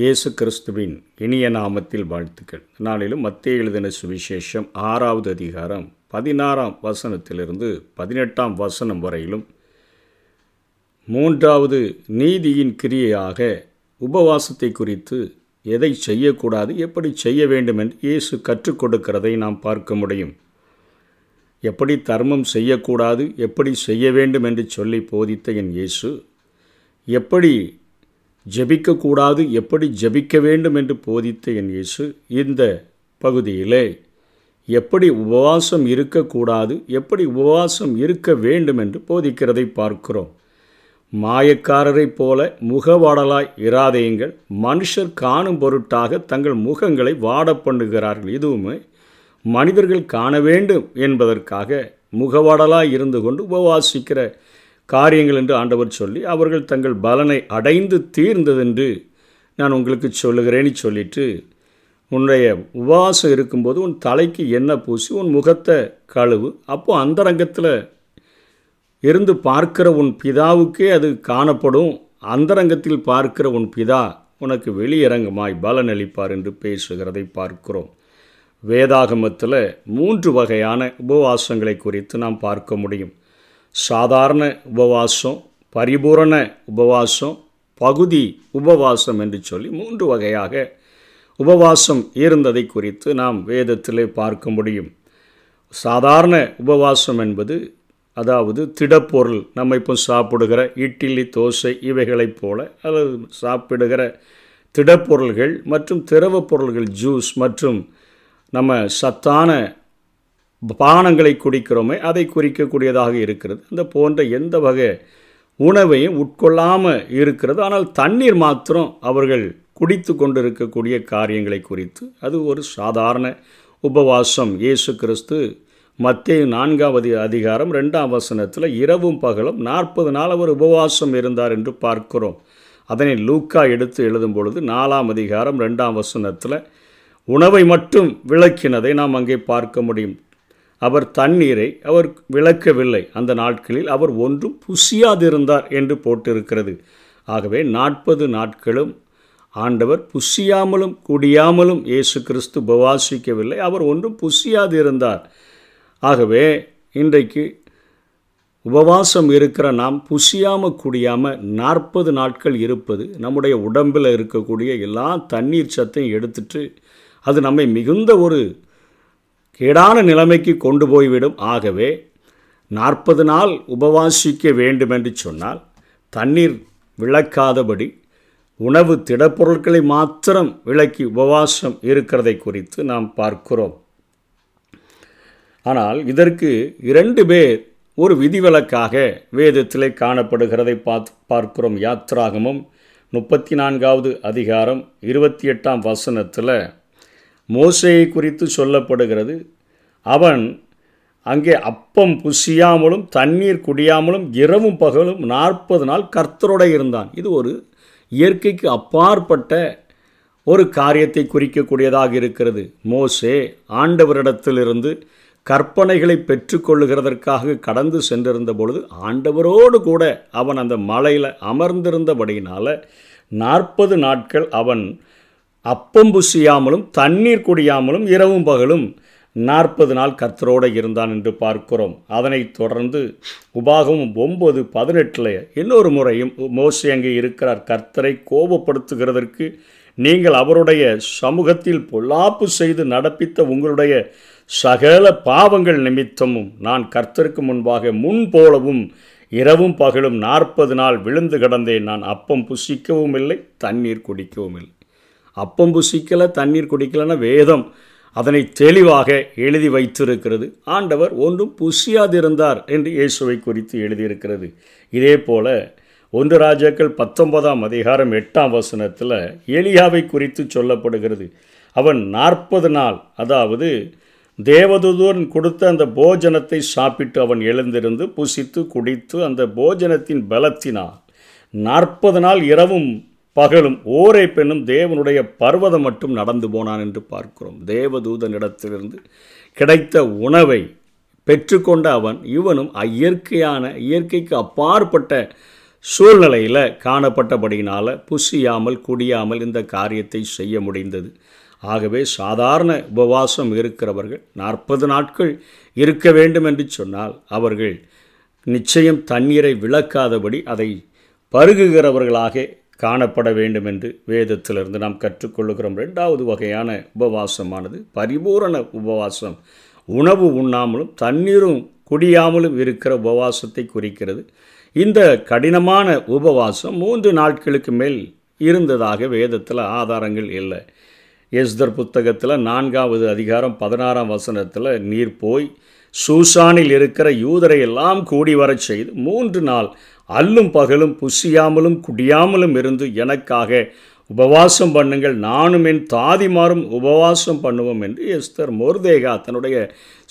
இயேசு கிறிஸ்துவின் இனிய நாமத்தில் வாழ்த்துக்கள். நாளிலும் மத்தேயு எழுதின சுவிசேஷம் 6வது அதிகாரம் 16ஆம் வசனத்திலிருந்து 18ஆம் வசனம் வரையிலும், மூன்றாவது நீதியின் கிரியையாக உபவாசத்தை குறித்து எதை செய்யக்கூடாது, எப்படி செய்ய வேண்டும் என்று இயேசு கற்றுக் கொடுக்கிறதை நாம் பார்க்க முடியும். எப்படி தர்மம் செய்யக்கூடாது, எப்படி செய்ய வேண்டும் என்று சொல்லி போதித்த என் இயேசு, எப்படி ஜபிக்கக்கூடாது, எப்படி ஜபிக்க வேண்டும் என்று போதித்த என் இயேசு இந்த பகுதியிலே எப்படி உபவாசம் இருக்கக்கூடாது, எப்படி உபவாசம் இருக்க வேண்டும் என்று போதிக்கிறதை பார்க்கிறோம். மாயக்காரரைப் போல முகவாடலாய் இராதேயுங்கள், மனுஷர் காணும் பொருட்டாக தங்கள் முகங்களை வாட பண்ணுகிறார்கள். இதுவுமே மனிதர்கள் காண வேண்டும் என்பதற்காக முகவாடலாய் இருந்து கொண்டு உபவாசிக்கிற காரியங்கள் என்று ஆண்டவர் சொல்லி, அவர்கள் தங்கள் பலனை அடைந்து தீர்ந்ததென்று நான் உங்களுக்கு சொல்லுகிறேன்னு சொல்லிட்டு, உன்னுடைய உபவாசம் இருக்கும்போது உன் தலைக்கு எண்ணெய் பூசி உன் முகத்தை கழுவு, அப்போது அந்தரங்கத்தில் இருந்து பார்க்கிற உன் பிதாவுக்கே அது காணப்படும், அந்தரங்கத்தில் பார்க்கிற உன் பிதா உனக்கு வெளியரங்கமாய் பலனளிப்பார் என்று பேசுகிறதை பார்க்கிறோம். வேதாகமத்தில் 3 வகையான உபவாசங்களை குறித்து நாம் பார்க்க முடியும். சாதாரண உபவாசம், பரிபூரண உபவாசம், பகுதி உபவாசம் என்று சொல்லி 3 வகையாக உபவாசம் இருந்ததை குறித்து நாம் வேதத்திலே பார்க்க முடியும். சாதாரண உபவாசம் என்பது, அதாவது திடப்பொருள், நம்ம இப்போ சாப்பிடுகிற இட்லி, தோசை இவைகளைப் போல, அல்லது சாப்பிடுகிற திடப்பொருள்கள் மற்றும் திரவ பொருள்கள், ஜூஸ் மற்றும் நம்ம சத்தான பானங்களை குடிக்கிறோமே அதை குறிக்கக்கூடியதாக இருக்கிறது. அந்த போன்ற எந்த வகை உணவையும் உட்கொள்ளாமல் இருக்கிறது. ஆனால் தண்ணீர் மாத்திரம் அவர்கள் குடித்து கொண்டிருக்கக்கூடிய காரியங்களை குறித்து அது ஒரு சாதாரண உபவாசம். இயேசு கிறிஸ்து மத்தேயு 4வது அதிகாரம் 2ஆம் வசனத்தில் இரவும் பகலும் 40 நாள் அவர் உபவாசம் இருந்தார் என்று பார்க்கிறோம். அதனை லூக்கா எடுத்து எழுதும் பொழுது 4ஆம் அதிகாரம் 2ஆம் வசனத்தில் உணவை மட்டும் விளக்கினதை நாம் அங்கே பார்க்க முடியும். அவர் தண்ணீரை அவர் விளக்கவில்லை. அந்த நாட்களில் அவர் ஒன்றும் புசியாதிருந்தார் என்று போட்டிருக்கிறது. ஆகவே 40 நாட்களும் ஆண்டவர் புசியாமலும் குடியாமலும் இயேசு கிறிஸ்து உபவாசிக்கவில்லை, அவர் ஒன்றும் புசியாதிருந்தார். ஆகவே இன்றைக்கு உபவாசம் இருக்கிற நாம் புசியாமல் குடியாமல் 40 நாட்கள் இருப்பது நம்முடைய உடம்பில் இருக்கக்கூடிய எல்லா தண்ணீர் சத்தையும் எடுத்துட்டு அது நம்மை மிகுந்த ஒரு கேடான நிலைமைக்கு கொண்டு போய்விடும். ஆகவே 40 நாள் உபவாசிக்க வேண்டும் என்று சொன்னால் தண்ணீர் விளக்காதபடி உணவு திடப்பொருட்களை மாத்திரம் விளக்கி உபவாசம் இருக்கிறதை குறித்து நாம் பார்க்கிறோம். ஆனால் இதற்கு 2 பேர் ஒரு விதிவிலக்காக வேதத்திலே காணப்படுகிறதை பார்க்கிறோம். யாத்ராகமம் 34வது அதிகாரம் 28ஆம் வசனத்தில் மோசேயை குறித்து சொல்லப்படுகிறது. அவன் அங்கே அப்பம் புசியாமலும் தண்ணீர் குடியாமலும் இரவும் பகலும் 40 நாள் கர்த்தரோடு இருந்தான். இது ஒரு இயற்கைக்கு அப்பாற்பட்ட ஒரு காரியத்தை குறிக்கக்கூடியதாக இருக்கிறது. மோசே ஆண்டவரிடத்திலிருந்து கற்பனைகளை பெற்றுக்கொள்ளுகிறதற்காக கடந்து சென்றிருந்த பொழுது ஆண்டவரோடு கூட அவன் அந்த மலையில் அமர்ந்திருந்தபடியினால் 40 நாட்கள் அவன் அப்பம் புசியாமலும் தண்ணீர் குடியாமலும் இரவும் பகலும் 40 நாள் கர்த்தரோடு இருந்தான் என்று பார்க்கிறோம். அதனைத் தொடர்ந்து உபாகமம் 9:18 இன்னொரு முறையும் மோசே அங்கே இருக்கிறார். கர்த்தரை கோபப்படுத்துகிறதற்கு நீங்கள் அவருடைய சமூகத்தில் பொல்லாப்பு செய்து நடப்பித்த உங்களுடைய சகல பாவங்கள் நிமித்தமும் நான் கர்த்தருக்கு முன்பாக முன்போலவும் இரவும் பகலும் 40 நாள் விழுந்து கிடந்தேன். நான் அப்பம் புசிக்கவும் இல்லை, தண்ணீர் குடிக்கவும் இல்லை. அப்பம் புசிக்கலை, தண்ணீர் குடிக்கலைன்னா வேதம் அதனை தெளிவாக எழுதி வைத்திருக்கிறது. ஆண்டவர் ஒன்றும் புசியாதிருந்தார் என்று இயேசுவை குறித்து எழுதியிருக்கிறது. இதே போல 1 ராஜாக்கள் 19ஆம் அதிகாரம் 8ஆம் வசனத்தில் எலியாவை குறித்து சொல்லப்படுகிறது. அவன் 40 நாள், அதாவது தேவதூதன் கொடுத்த அந்த போஜனத்தை சாப்பிட்டு அவன் எழுந்திருந்து புசித்து குடித்து அந்த போஜனத்தின் பலத்தினால் 40 நாள் இரவும் பகலும் ஓரே பெண்ணும் தேவனுடைய பர்வதம் மட்டும் நடந்து போனான் என்று பார்க்கிறோம். தேவதூதனிடத்திலிருந்து கிடைத்த உணவை பெற்றுக்கொண்ட அவன், இவனும் இயற்கைக்கு அப்பாற்பட்ட சூழ்நிலையில் காணப்பட்டபடியினால் புசியாமல் குடியாமல் இந்த காரியத்தை செய்ய முடிந்தது. ஆகவே சாதாரண உபவாசம் இருக்கிறவர்கள் 40 நாட்கள் இருக்க வேண்டும் என்று சொன்னால் அவர்கள் நிச்சயம் தண்ணீரை விளக்காதபடி அதை பருகுகிறவர்களாக காணப்பட வேண்டும் என்று வேதத்திலிருந்து நாம் கற்றுக்கொள்ளுகிறோம். 2வது வகையான உபவாசமானது பரிபூரண உபவாசம். உணவு உண்ணாமலும் தண்ணீரும் குடியாமலும் இருக்கிற உபவாசத்தை குறிக்கிறது. இந்த கடினமான உபவாசம் 3 நாட்களுக்கு மேல் இருந்ததாக வேதத்தில் ஆதாரங்கள் இல்லை. எஸ்தர் புத்தகத்தில் 4வது அதிகாரம் 16ஆம் வசனத்தில் நீர் போய் சூசானில் இருக்கிற யூதரை எல்லாம் கூடி வரச் செய்து 3 நாள் அல்லும் பகலும் புசியாமலும் குடியாமலும் இருந்து எனக்காக உபவாசம் பண்ணுங்கள், நானும் என் தாதிமாரும் உபவாசம் பண்ணுவோம் என்று எஸ்தர் மொர்தேகா தன்னுடைய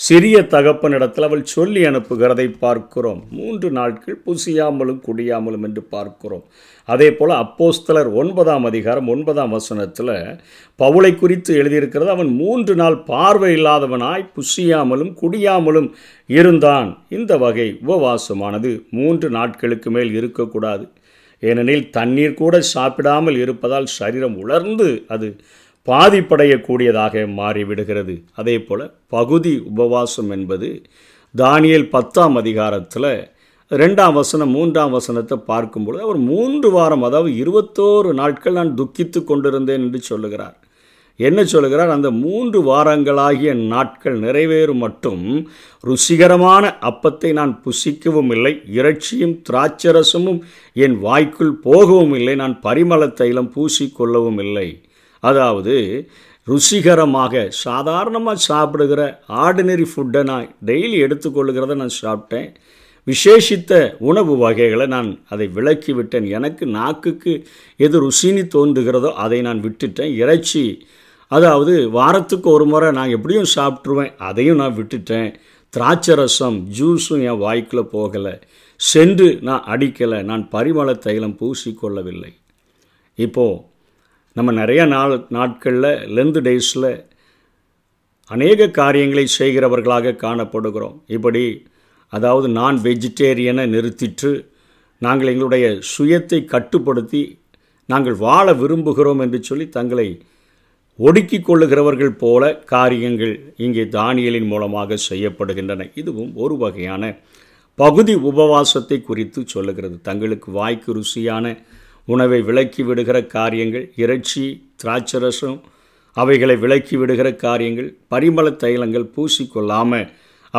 சிறிய தகப்பனிடத்தில் அவள் சொல்லி அனுப்புகிறதை பார்க்கிறோம். 3 நாட்கள் புசியாமலும் குடியாமலும் என்று பார்க்கிறோம். அதே போல் அப்போஸ்தலர் 9ஆம் அதிகாரம் 9ஆம் வசனத்தில் பவுலை குறித்து எழுதியிருக்கிறது, அவன் 3 நாள் பார்வை இல்லாதவனாய் புசியாமலும் குடியாமலும் இருந்தான். இந்த வகை உபவாசமானது 3 நாட்களுக்கு மேல் இருக்கக்கூடாது. ஏனெனில் தண்ணீர் கூட சாப்பிடாமல் இருப்பதால் சரீரம் உலர்ந்து அது பாதிப்படையக்கூடியதாக மாறிவிடுகிறது. அதே போல் பகுதி உபவாசம் என்பது தானியேல் 10ஆம் அதிகாரத்தில் 2ஆம் வசனம் 3ஆம் வசனத்தை பார்க்கும்பொழுது அவர் 3 வாரம் அதாவது 21 நாட்கள் நான் துக்கித்து கொண்டிருந்தேன் என்று சொல்லுகிறார். என்ன சொல்லுகிறார்? அந்த 3 வாரங்களாகிய நாட்கள் நிறைவேறும் மட்டும் ருசிகரமான அப்பத்தை நான் புசிக்கவும் இல்லை, இறைச்சியும் திராட்சரசமும் என் வாய்க்குள் போகவும் இல்லை, நான் பரிமள தைலம் பூசிக்கொள்ளவும் இல்லை. அதாவது ருசிகரமாக சாதாரணமாக சாப்பிடுகிற ஆர்டினரி ஃபுட்டை நான் டெய்லி எடுத்துக்கொள்ளுகிறத நான் சாப்பிட்டேன். விசேஷித்த உணவு வகைகளை நான் அதை விலக்கிவிட்டேன். எனக்கு நாக்குக்கு எது ருசினி தோன்றுகிறதோ அதை நான் விட்டுட்டேன். இறைச்சி அதாவது வாரத்துக்கு 1 முறை நான் எப்படியும் சாப்பிட்ருவேன், அதையும் நான் விட்டுட்டேன். திராட்சை ரசம் ஜூஸும் என் வாய்க்கில் போகலை, சென்று நான் அடிக்கலை, நான் பரிமள தைலம் பூசிக்கொள்ளவில்லை. இப்போது நம்ம நிறைய நாட்களில் லெந்து டேஸில் அநேக காரியங்களை செய்கிறவர்களாக காணப்படுகிறோம். இப்படி அதாவது நான் வெஜிடேரியனை நிறுத்திட்டு நாங்கள் எங்களுடைய சுயத்தை கட்டுப்படுத்தி நாங்கள் வாழ விரும்புகிறோம் என்று சொல்லி தங்களை ஒடுக்கி கொள்ளுகிறவர்கள் போல காரியங்கள் இங்கே தானியலின் மூலமாக செய்யப்படுகின்றன. இதுவும் ஒரு வகையான பகுதி உபவாசத்தை குறித்து சொல்லுகிறது. தங்களுக்கு வாய்க்கு ருசியான உணவை விலக்கி விடுகிற காரியங்கள், இறைச்சி திராட்சரசம் அவைகளை விலக்கி விடுகிற காரியங்கள், பரிமள தைலங்கள் பூசிக்கொள்ளாமல்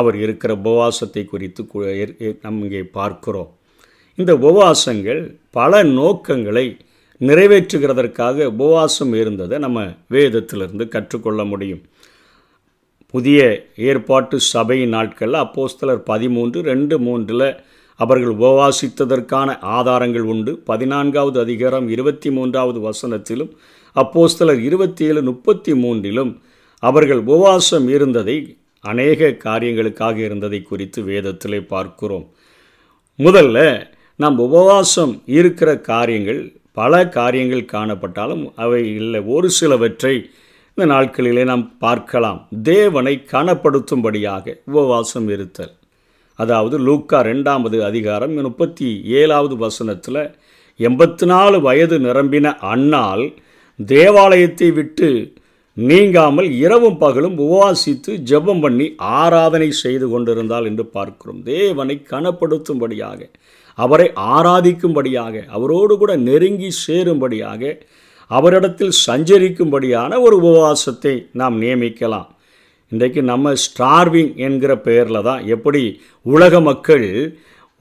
அவர் இருக்கிற உபவாசத்தை குறித்து நாம் இங்கே பார்க்கிறோம். இந்த உபவாசங்கள் பல நோக்கங்களை நிறைவேற்றுகிறதற்காக உபவாசம் இருந்ததை நம்ம வேதத்திலிருந்து கற்றுக்கொள்ள முடியும். புதிய ஏற்பாட்டு சபையின் நாட்களில் அப்போஸ்தலர் 13:2-3 அவர்கள் உபவாசித்ததற்கான ஆதாரங்கள் உண்டு. 14ஆவது அதிகாரம் 23ஆவது வசனத்திலும் அப்போஸ்தலர் 27:33 அவர்கள் உபவாசம் இருந்ததை அநேக காரியங்களுக்காக இருந்ததை குறித்து வேதத்திலே பார்க்கிறோம். முதல்ல நாம் உபவாசம் இருக்கிற காரியங்கள் பல காரியங்கள் காணப்பட்டாலும் அவை இல்லை ஒரு சிலவற்றை இந்த நாட்களிலே நாம் பார்க்கலாம். தேவனை கனப்படுத்தும்படியாக உபவாசம் இருத்தல், அதாவது லூக்கா 2ஆம் அதிகாரம் 37ஆவது வசனத்தில் 84 வயது நிரம்பின அன்னால் தேவாலயத்தை விட்டு நீங்காமல் இரவும் பகலும் உபவாசித்து ஜெபம் பண்ணி ஆராதனை செய்து கொண்டிருந்தாள் என்று பார்க்கிறோம். தேவனை கனப்படுத்தும்படியாக, அவரை ஆராதிக்கும்படியாக, அவரோடு கூட நெருங்கி சேரும்படியாக, அவரிடத்தில் சஞ்சரிக்கும்படியான ஒரு உபவாசத்தை நாம் நியமிக்கலாம். இன்றைக்கு நம்ம ஸ்டார்விங் என்கிற பெயரில் தான் எப்படி உலக மக்கள்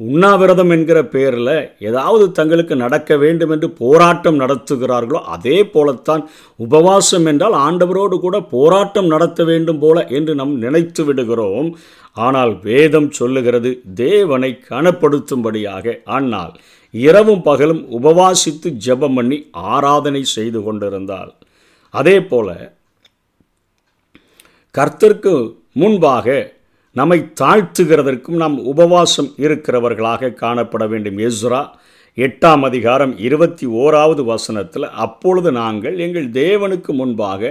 உண்ணாவிரதம் என்கிற பெயரில் ஏதாவது தங்களுக்கு நடக்க வேண்டும் என்று போராட்டம் நடத்துகிறார்களோ அதே போலத்தான் உபவாசம் என்றால் ஆண்டவரோடு கூட போராட்டம் நடத்த வேண்டும் போல என்று நாம் நினைத்து விடுகிறோம். ஆனால் வேதம் சொல்லுகிறது தேவனை கனப்படுத்தும்படியாக ஆனால் இரவும் பகலும் உபவாசித்து ஜெபம் பண்ணி ஆராதனை செய்து கொண்டிருந்தாள். அதே போல கர்த்தருக்கு முன்பாக நம்மை தாழ்த்துகிறதற்கும் நாம் உபவாசம் இருக்கிறவர்களாக காணப்பட வேண்டும். எஸ்ரா 8ஆம் அதிகாரம் 21ஆவது வசனத்தில் அப்பொழுது நாங்கள் எங்கள் தேவனுக்கு முன்பாக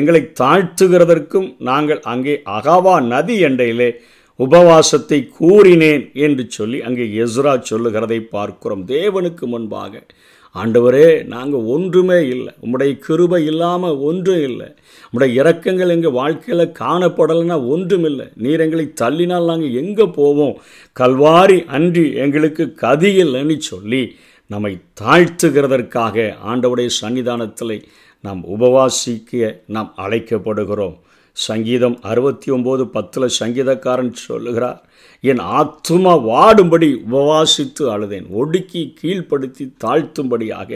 எங்களை தாழ்த்துகிறதற்கும் நாங்கள் அங்கே அகாவா நதி எண்டையிலே உபவாசத்தை கூறினேன் என்று சொல்லி அங்கே எஸ்ரா சொல்லுகிறதை பார்க்கிறோம். தேவனுக்கு முன்பாக, ஆண்டவரே, நாங்கள் ஒன்றுமே இல்லை, உம்முடைய கிருபை இல்லாமல் ஒன்றும் இல்லை, உம்முடைய இரக்கங்கள் எங்கள் வாழ்க்கையில் காணப்படலைன்னா ஒன்றும் இல்லை, நீர் எங்களை தள்ளினால் நாங்கள் எங்கே போவோம், கல்வாரி அன்றி எங்களுக்கு கதியில்லைன்னு சொல்லி நம்மை தாழ்த்துகிறதற்காக ஆண்டவருடைய சன்னிதானத்தில் நாம் உபவாசிக்க நாம் அழைக்கப்படுகிறோம். சங்கீதம் 69:10 சங்கீதக்காரன் சொல்லுகிறார், என் ஆத்துமா வாடும்படி உபவாசித்து அழுதேன், ஒடுக்கி கீழ்ப்படுத்தி தாழ்த்தும்படியாக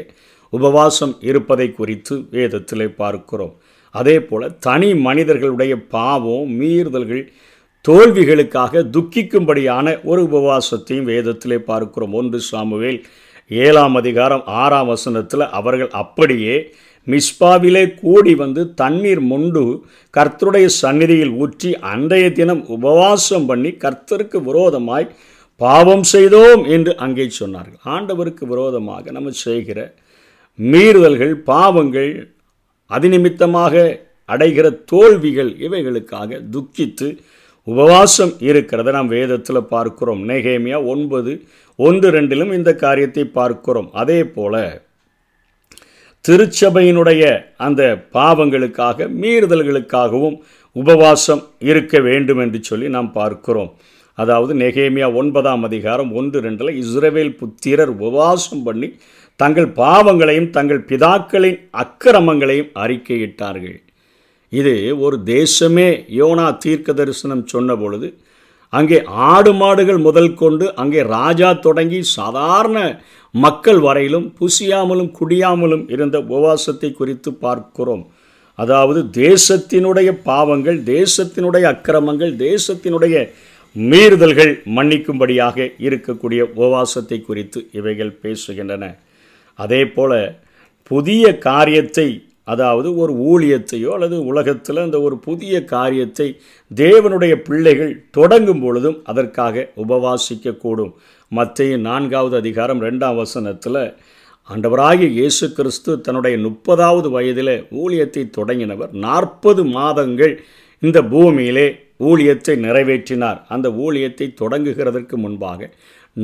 உபவாசம் இருப்பதை குறித்து வேதத்திலே பார்க்கிறோம். அதே போல் தனி மனிதர்களுடைய பாவம், மீறுதல்கள், தோல்விகளுக்காக துக்கிக்கும்படியான ஒரு உபவாசத்தையும் வேதத்திலே பார்க்கிறோம். 1 சாமுவேல் 7:6 அவர்கள் அப்படியே மிஸ்பாவிலே கூடி வந்து தண்ணீர் மொண்டு கர்த்தருடைய சந்நிதியில் ஊற்றி அன்றைய தினம் உபவாசம் பண்ணி கர்த்தருக்கு விரோதமாய் பாவம் செய்தோம் என்று அங்கே சொன்னார்கள். ஆண்டவருக்கு விரோதமாக நம்ம செய்கிற மீறுதல்கள், பாவங்கள், அதிநிமித்தமாக அடைகிற தோல்விகள், இவைகளுக்காக துக்கித்து உபவாசம் இருக்கிறத நாம் வேதத்தில் பார்க்கிறோம். நெகேமியா 9:1-2 இந்த காரியத்தை பார்க்கிறோம். அதே போல திருச்சபையினுடைய அந்த பாவங்களுக்காக, மீறுதல்களுக்காகவும் உபவாசம் இருக்க வேண்டும் என்று சொல்லி நாம் பார்க்கிறோம். அதாவது நெகேமியா 9:1-2 இஸ்ரவேல் புத்திரர் உபவாசம் பண்ணி தங்கள் பாவங்களையும் தங்கள் பிதாக்களின் அக்கிரமங்களையும் அறிக்கையிட்டார்கள். இது ஒரு தேசமே. யோனா தீர்க்க தரிசனம் சொன்ன பொழுது அங்கே ஆடு மாடுகள் முதல் கொண்டு அங்கே ராஜா தொடங்கி சாதாரண மக்கள் வரையிலும் புசியாமலும் குடியாமலும் இருந்த உபவாசத்தை குறித்து பார்க்கிறோம். அதாவது தேசத்தினுடைய பாவங்கள், தேசத்தினுடைய அக்கிரமங்கள், தேசத்தினுடைய மீறுதல்கள் மன்னிக்கும்படியாக இருக்கக்கூடிய உபவாசத்தை குறித்து இவைகள் பேசுகின்றன. அதே போல புதிய காரியத்தை, அதாவது ஒரு ஊழியத்தையோ அல்லது உலகத்தில் அந்த ஒரு புதிய காரியத்தை தேவனுடைய பிள்ளைகள் தொடங்கும் பொழுதும் அதற்காக உபவாசிக்கக்கூடும். மத்தேயு 4:2 ஆண்டவராகிய இயேசு கிறிஸ்து தன்னுடைய 30வது வயதில் ஊழியத்தை தொடங்கினவர் 40 மாதங்கள் இந்த பூமியிலே ஊழியத்தை நிறைவேற்றினார். அந்த ஊழியத்தை தொடங்குகிறதற்கு முன்பாக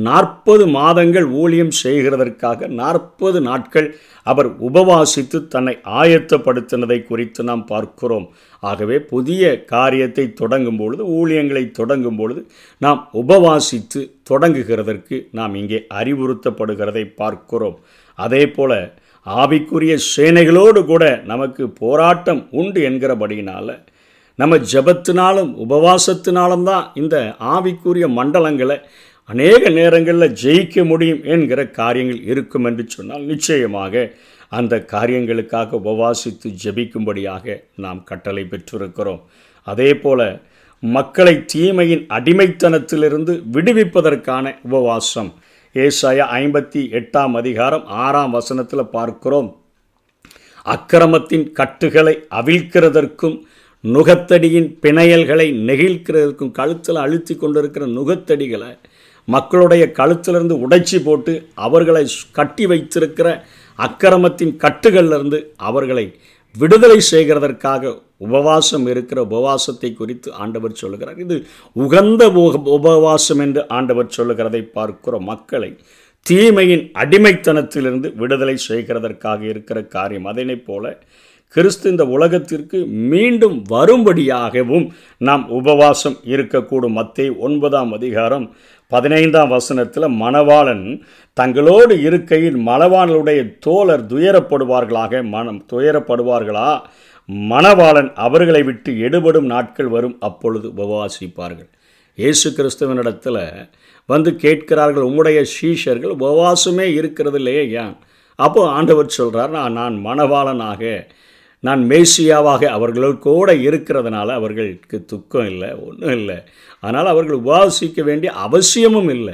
40 மாதங்கள் ஊழியம் செய்கிறதற்காக 40 நாட்கள் அவர் உபவாசித்து தன்னை ஆயத்தப்படுத்தினதை குறித்து நாம் பார்க்கிறோம். ஆகவே புதிய காரியத்தை தொடங்கும் பொழுது, ஊழியங்களை தொடங்கும் பொழுது நாம் உபவாசித்து தொடங்குகிறதற்கு நாம் இங்கே அறிவுறுத்தப்படுகிறதை பார்க்கிறோம். அதே போல ஆவிக்குரிய சேனைகளோடு கூட நமக்கு போராட்டம் உண்டு என்கிறபடியினால் நம்ம ஜபத்தினாலும் உபவாசத்தினாலும் தான் இந்த ஆவிக்குரிய மண்டலங்களை அநேக நேரங்களில் ஜெயிக்க முடியும் என்கிற காரியங்கள் இருக்கும் என்று சொன்னால் நிச்சயமாக அந்த காரியங்களுக்காக உபவாசித்து ஜெபிக்கும்படியாக நாம் கட்டளை பெற்றிருக்கிறோம். அதே போல மக்களை தீமையின் அடிமைத்தனத்திலிருந்து விடுவிப்பதற்கான உபவாசம் ஏசாயா 58:6 பார்க்கிறோம். அக்கிரமத்தின் கட்டுகளை அவிழ்க்கிறதற்கும், நுகத்தடியின் பிணையல்களை நெகிழ்கிறதற்கும், கழுத்தில் அழுத்தி கொண்டிருக்கிற நுகத்தடிகளை மக்களுடைய கழுத்திலிருந்து உடைச்சி போட்டு அவர்களை கட்டி வைத்திருக்கிற அக்கிரமத்தின் கட்டுகளிலிருந்து அவர்களை விடுதலை செய்கிறதற்காக உபவாசம் இருக்கிற உபவாசத்தை குறித்து ஆண்டவர் சொல்லுகிறார். இது உகந்த உபவாசம் என்று ஆண்டவர் சொல்லுகிறதை பார்க்கிற மக்களை தீமையின் அடிமைத்தனத்திலிருந்து விடுதலை செய்கிறதற்காக இருக்கிற காரியம். அதனை போல கிறிஸ்து இந்த உலகத்திற்கு மீண்டும் வரும்படியாகவும் நாம் உபவாசம் இருக்கக்கூடும். மத்தேயு 9:15 மணவாளன் தங்களோடு இருக்கையில் மணவாளனுடைய தோழர் துயரப்படுவார்களா, மணவாளன் அவர்களை விட்டு எடுபடும் நாட்கள் வரும், அப்பொழுது உபவாசிப்பார்கள். இயேசு கிறிஸ்துவனிடத்தில் வந்து கேட்கிறார்கள், உம்முடைய சீஷர்கள் உபவாசமே இருக்கிறது இல்லையே ஏன்? அப்போது ஆண்டவர் சொல்கிறார், நான் மணவாளனாக, நான் மேசியாவாக அவர்களோடு கூட இருக்கிறதுனால அவர்களுக்கு துக்கம் இல்லை, ஒன்றும் இல்லை, ஆனால் அவர்கள் உபவாசிக்க வேண்டிய அவசியமும் இல்லை,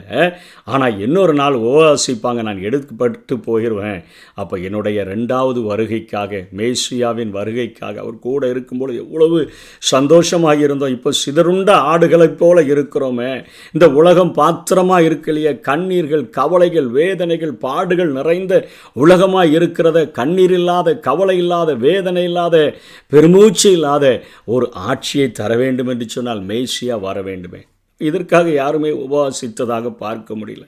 ஆனால் இன்னொரு நாள் உபவாசிப்பாங்க, நான் எடுக்கப்பட்டு போயிடுவேன், அப்போ என்னுடைய 2வது வருகைக்காக, மேசியாவின் வருகைக்காக அவர் கூட இருக்கும்போது எவ்வளவு சந்தோஷமாக இருந்தோம், இப்போ சிதறுண்ட ஆடுகளைப் போல இருக்கிறோமே, இந்த உலகம் பாத்திரமாக இருக்கலையே, கண்ணீர்கள், கவலைகள், வேதனைகள், பாடுகள் நிறைந்த உலகமாக இருக்கிறத, கண்ணீர் இல்லாத, கவலை இல்லாத, வேதனை இல்லாத, பெருமூச்சு இல்லாத ஒரு ஆட்சியை தர வேண்டும் என்று சொன்னால் மேசியா வர வேண்டுமே. இதற்காக யாருமே உபவாசித்ததாக பார்க்க முடியல.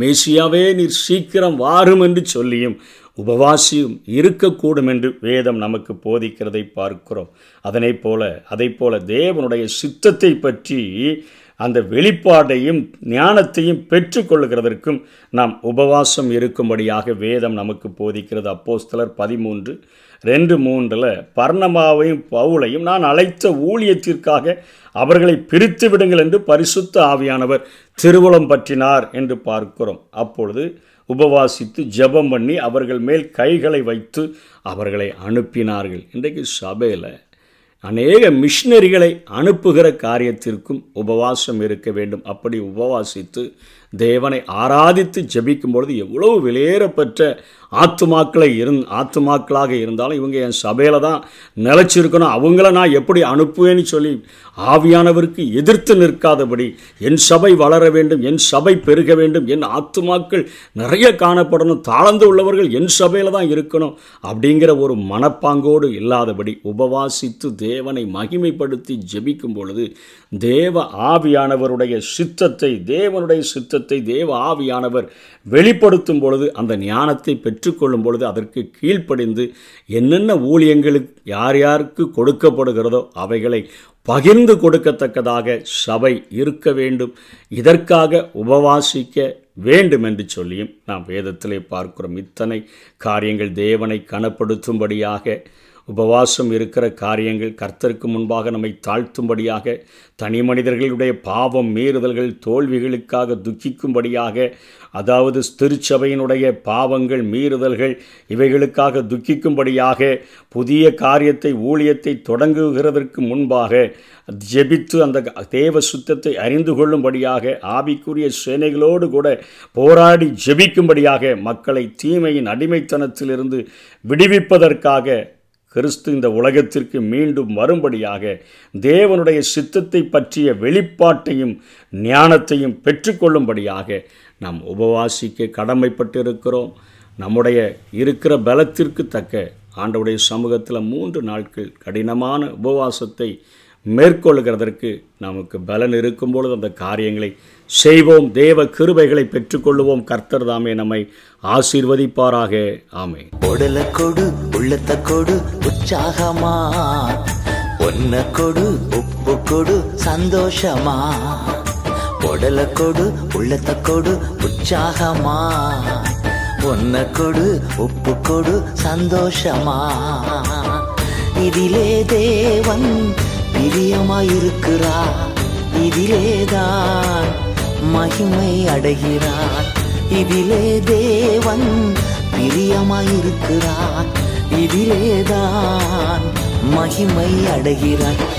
மேசியாவே நீர் சீக்கிரம் வாரும் என்று சொல்லியும் உபவாசியும் இருக்கக்கூடும் என்று வேதம் நமக்கு போதிக்கிறதை பார்க்கிறோம். அதை போல தேவனுடைய சித்தத்தை பற்றி அந்த வெளிப்பாடையும் ஞானத்தையும் பெற்றுக்கொள்ளுகிறதற்கும் நாம் உபவாசம் இருக்கும்படியாக வேதம் நமக்கு போதிக்கிறது. அப்போஸ்தலர் 13:2-3 பர்னபாவையும் பவுலையும் நான் அழைத்த ஊழியத்திற்காக அவர்களை பிரித்து விடுங்கள் என்று பரிசுத்த ஆவியானவர் திருவுளம் பற்றினார் என்று பார்க்கிறோம். அப்பொழுது உபவாசித்து ஜெபம் பண்ணி அவர்கள் மேல் கைகளை வைத்து அவர்களை அனுப்பினார்கள். இன்றைக்கு சபையில் அநேக மிஷினரிகளை அனுப்புகிற காரியத்திற்கும் உபவாசம் இருக்க வேண்டும். அப்படி உபவாசித்து தேவனை ஆராதித்து ஜெபிக்கும் பொழுது எவ்வளவு வெளியேறப்பட்ட ஆத்துமாக்களாக இருந்தாலும் இவங்க என் சபையில் தான் நிலைச்சிருக்கணும், அவங்கள நான் எப்படி அனுப்புவேன்னு சொல்லி ஆவியானவருக்கு எதிர்த்து நிற்காதபடி என் சபை வளர வேண்டும், என் சபை பெருக வேண்டும், என் ஆத்துமாக்கள் நிறைய காணப்படணும், தாழ்ந்து உள்ளவர்கள் என் சபையில் தான் இருக்கணும் அப்படிங்கிற ஒரு மனப்பாங்கோடு இல்லாதபடி உபவாசித்து தேவனை மகிமைப்படுத்தி ஜெபிக்கும் பொழுது தேவ ஆவியானவருடைய சித்தத்தை தேவ ஆவியானவர் வெளிப்படுத்தும் பொழுது அந்த ஞானத்தை பெற்றுக்கொள்ளும் பொழுது அதற்கு கீழ்ப்படிந்து என்னென்ன ஊழியங்களுக்கு யார் யாருக்கு கொடுக்கப்படுகிறதோ அவைகளை பகிர்ந்து கொடுக்கத்தக்கதாக சபை இருக்க வேண்டும். இதற்காக உபவாசிக்க வேண்டும் என்று சொல்லியும் நாம் வேதத்திலே பார்க்கிறோம். இத்தனை காரியங்கள் தேவனை கனப்படுத்தும்படியாக உபவாசம் இருக்கிற காரியங்கள் கர்த்தருக்கு முன்பாக நம்மை தாழ்த்தும்படியாக, தனி மனிதர்களுடைய பாவம் மீறுதல்கள் தோல்விகளுக்காக துக்கிக்கும்படியாக, அதாவது திருச்சபையினுடைய பாவங்கள் மீறுதல்கள் இவைகளுக்காக துக்கிக்கும்படியாக, புதிய காரியத்தை ஊழியத்தை தொடங்குகிறதற்கு முன்பாக ஜெபித்து அந்த தேவ சுத்தத்தை அறிந்து கொள்ளும்படியாக, ஆவிக்குரிய சேனைகளோடு கூட போராடி ஜெபிக்கும்படியாக, மக்களை தீமையின் அடிமைத்தனத்திலிருந்து விடுவிப்பதற்காக கிறிஸ்து இந்த உலகத்திற்கு மீண்டும் வரும்படியாக தேவனுடைய சித்தத்தை பற்றிய வெளிப்பாட்டையும் ஞானத்தையும் பெற்றுக்கொள்ளும்படியாக நாம் உபவாசிக்க கடமைப்பட்டிருக்கிறோம். நம்முடைய இருக்கிற பலத்திற்கு தக்க ஆண்டவருடைய சமூகத்தில் 3 நாட்கள் கடினமான உபவாசத்தை மேற்கொள்ளுகிறதற்கு நமக்கு பலன் இருக்கும்பொழுது அந்த காரியங்களை செய்வோம். தேவ கிருபைகளை பெற்றுக்கொள்வோம். கர்த்தர் தாமே நம்மை ஆசீர்வதிப்பாராக. ஆமே. உடலை கொடு, உள்ளத்தை கொடு, உற்சாகமா ஒன்ன கொடு, உப்பு கொடு, சந்தோஷமா. உடலை கொடு, உள்ளத்தை கொடு, உற்சாகமா ஒன்ன கொடு, உப்பு கொடு, சந்தோஷமா. இதிலே தேவன் பிரியமாயிருக்கிறார், இதிலேதான் மகிமை அடைகிறார். இதிலே தேவன் பிரியமாயிருக்கிறார், இதிலேதான் மகிமை அடைகிறார்.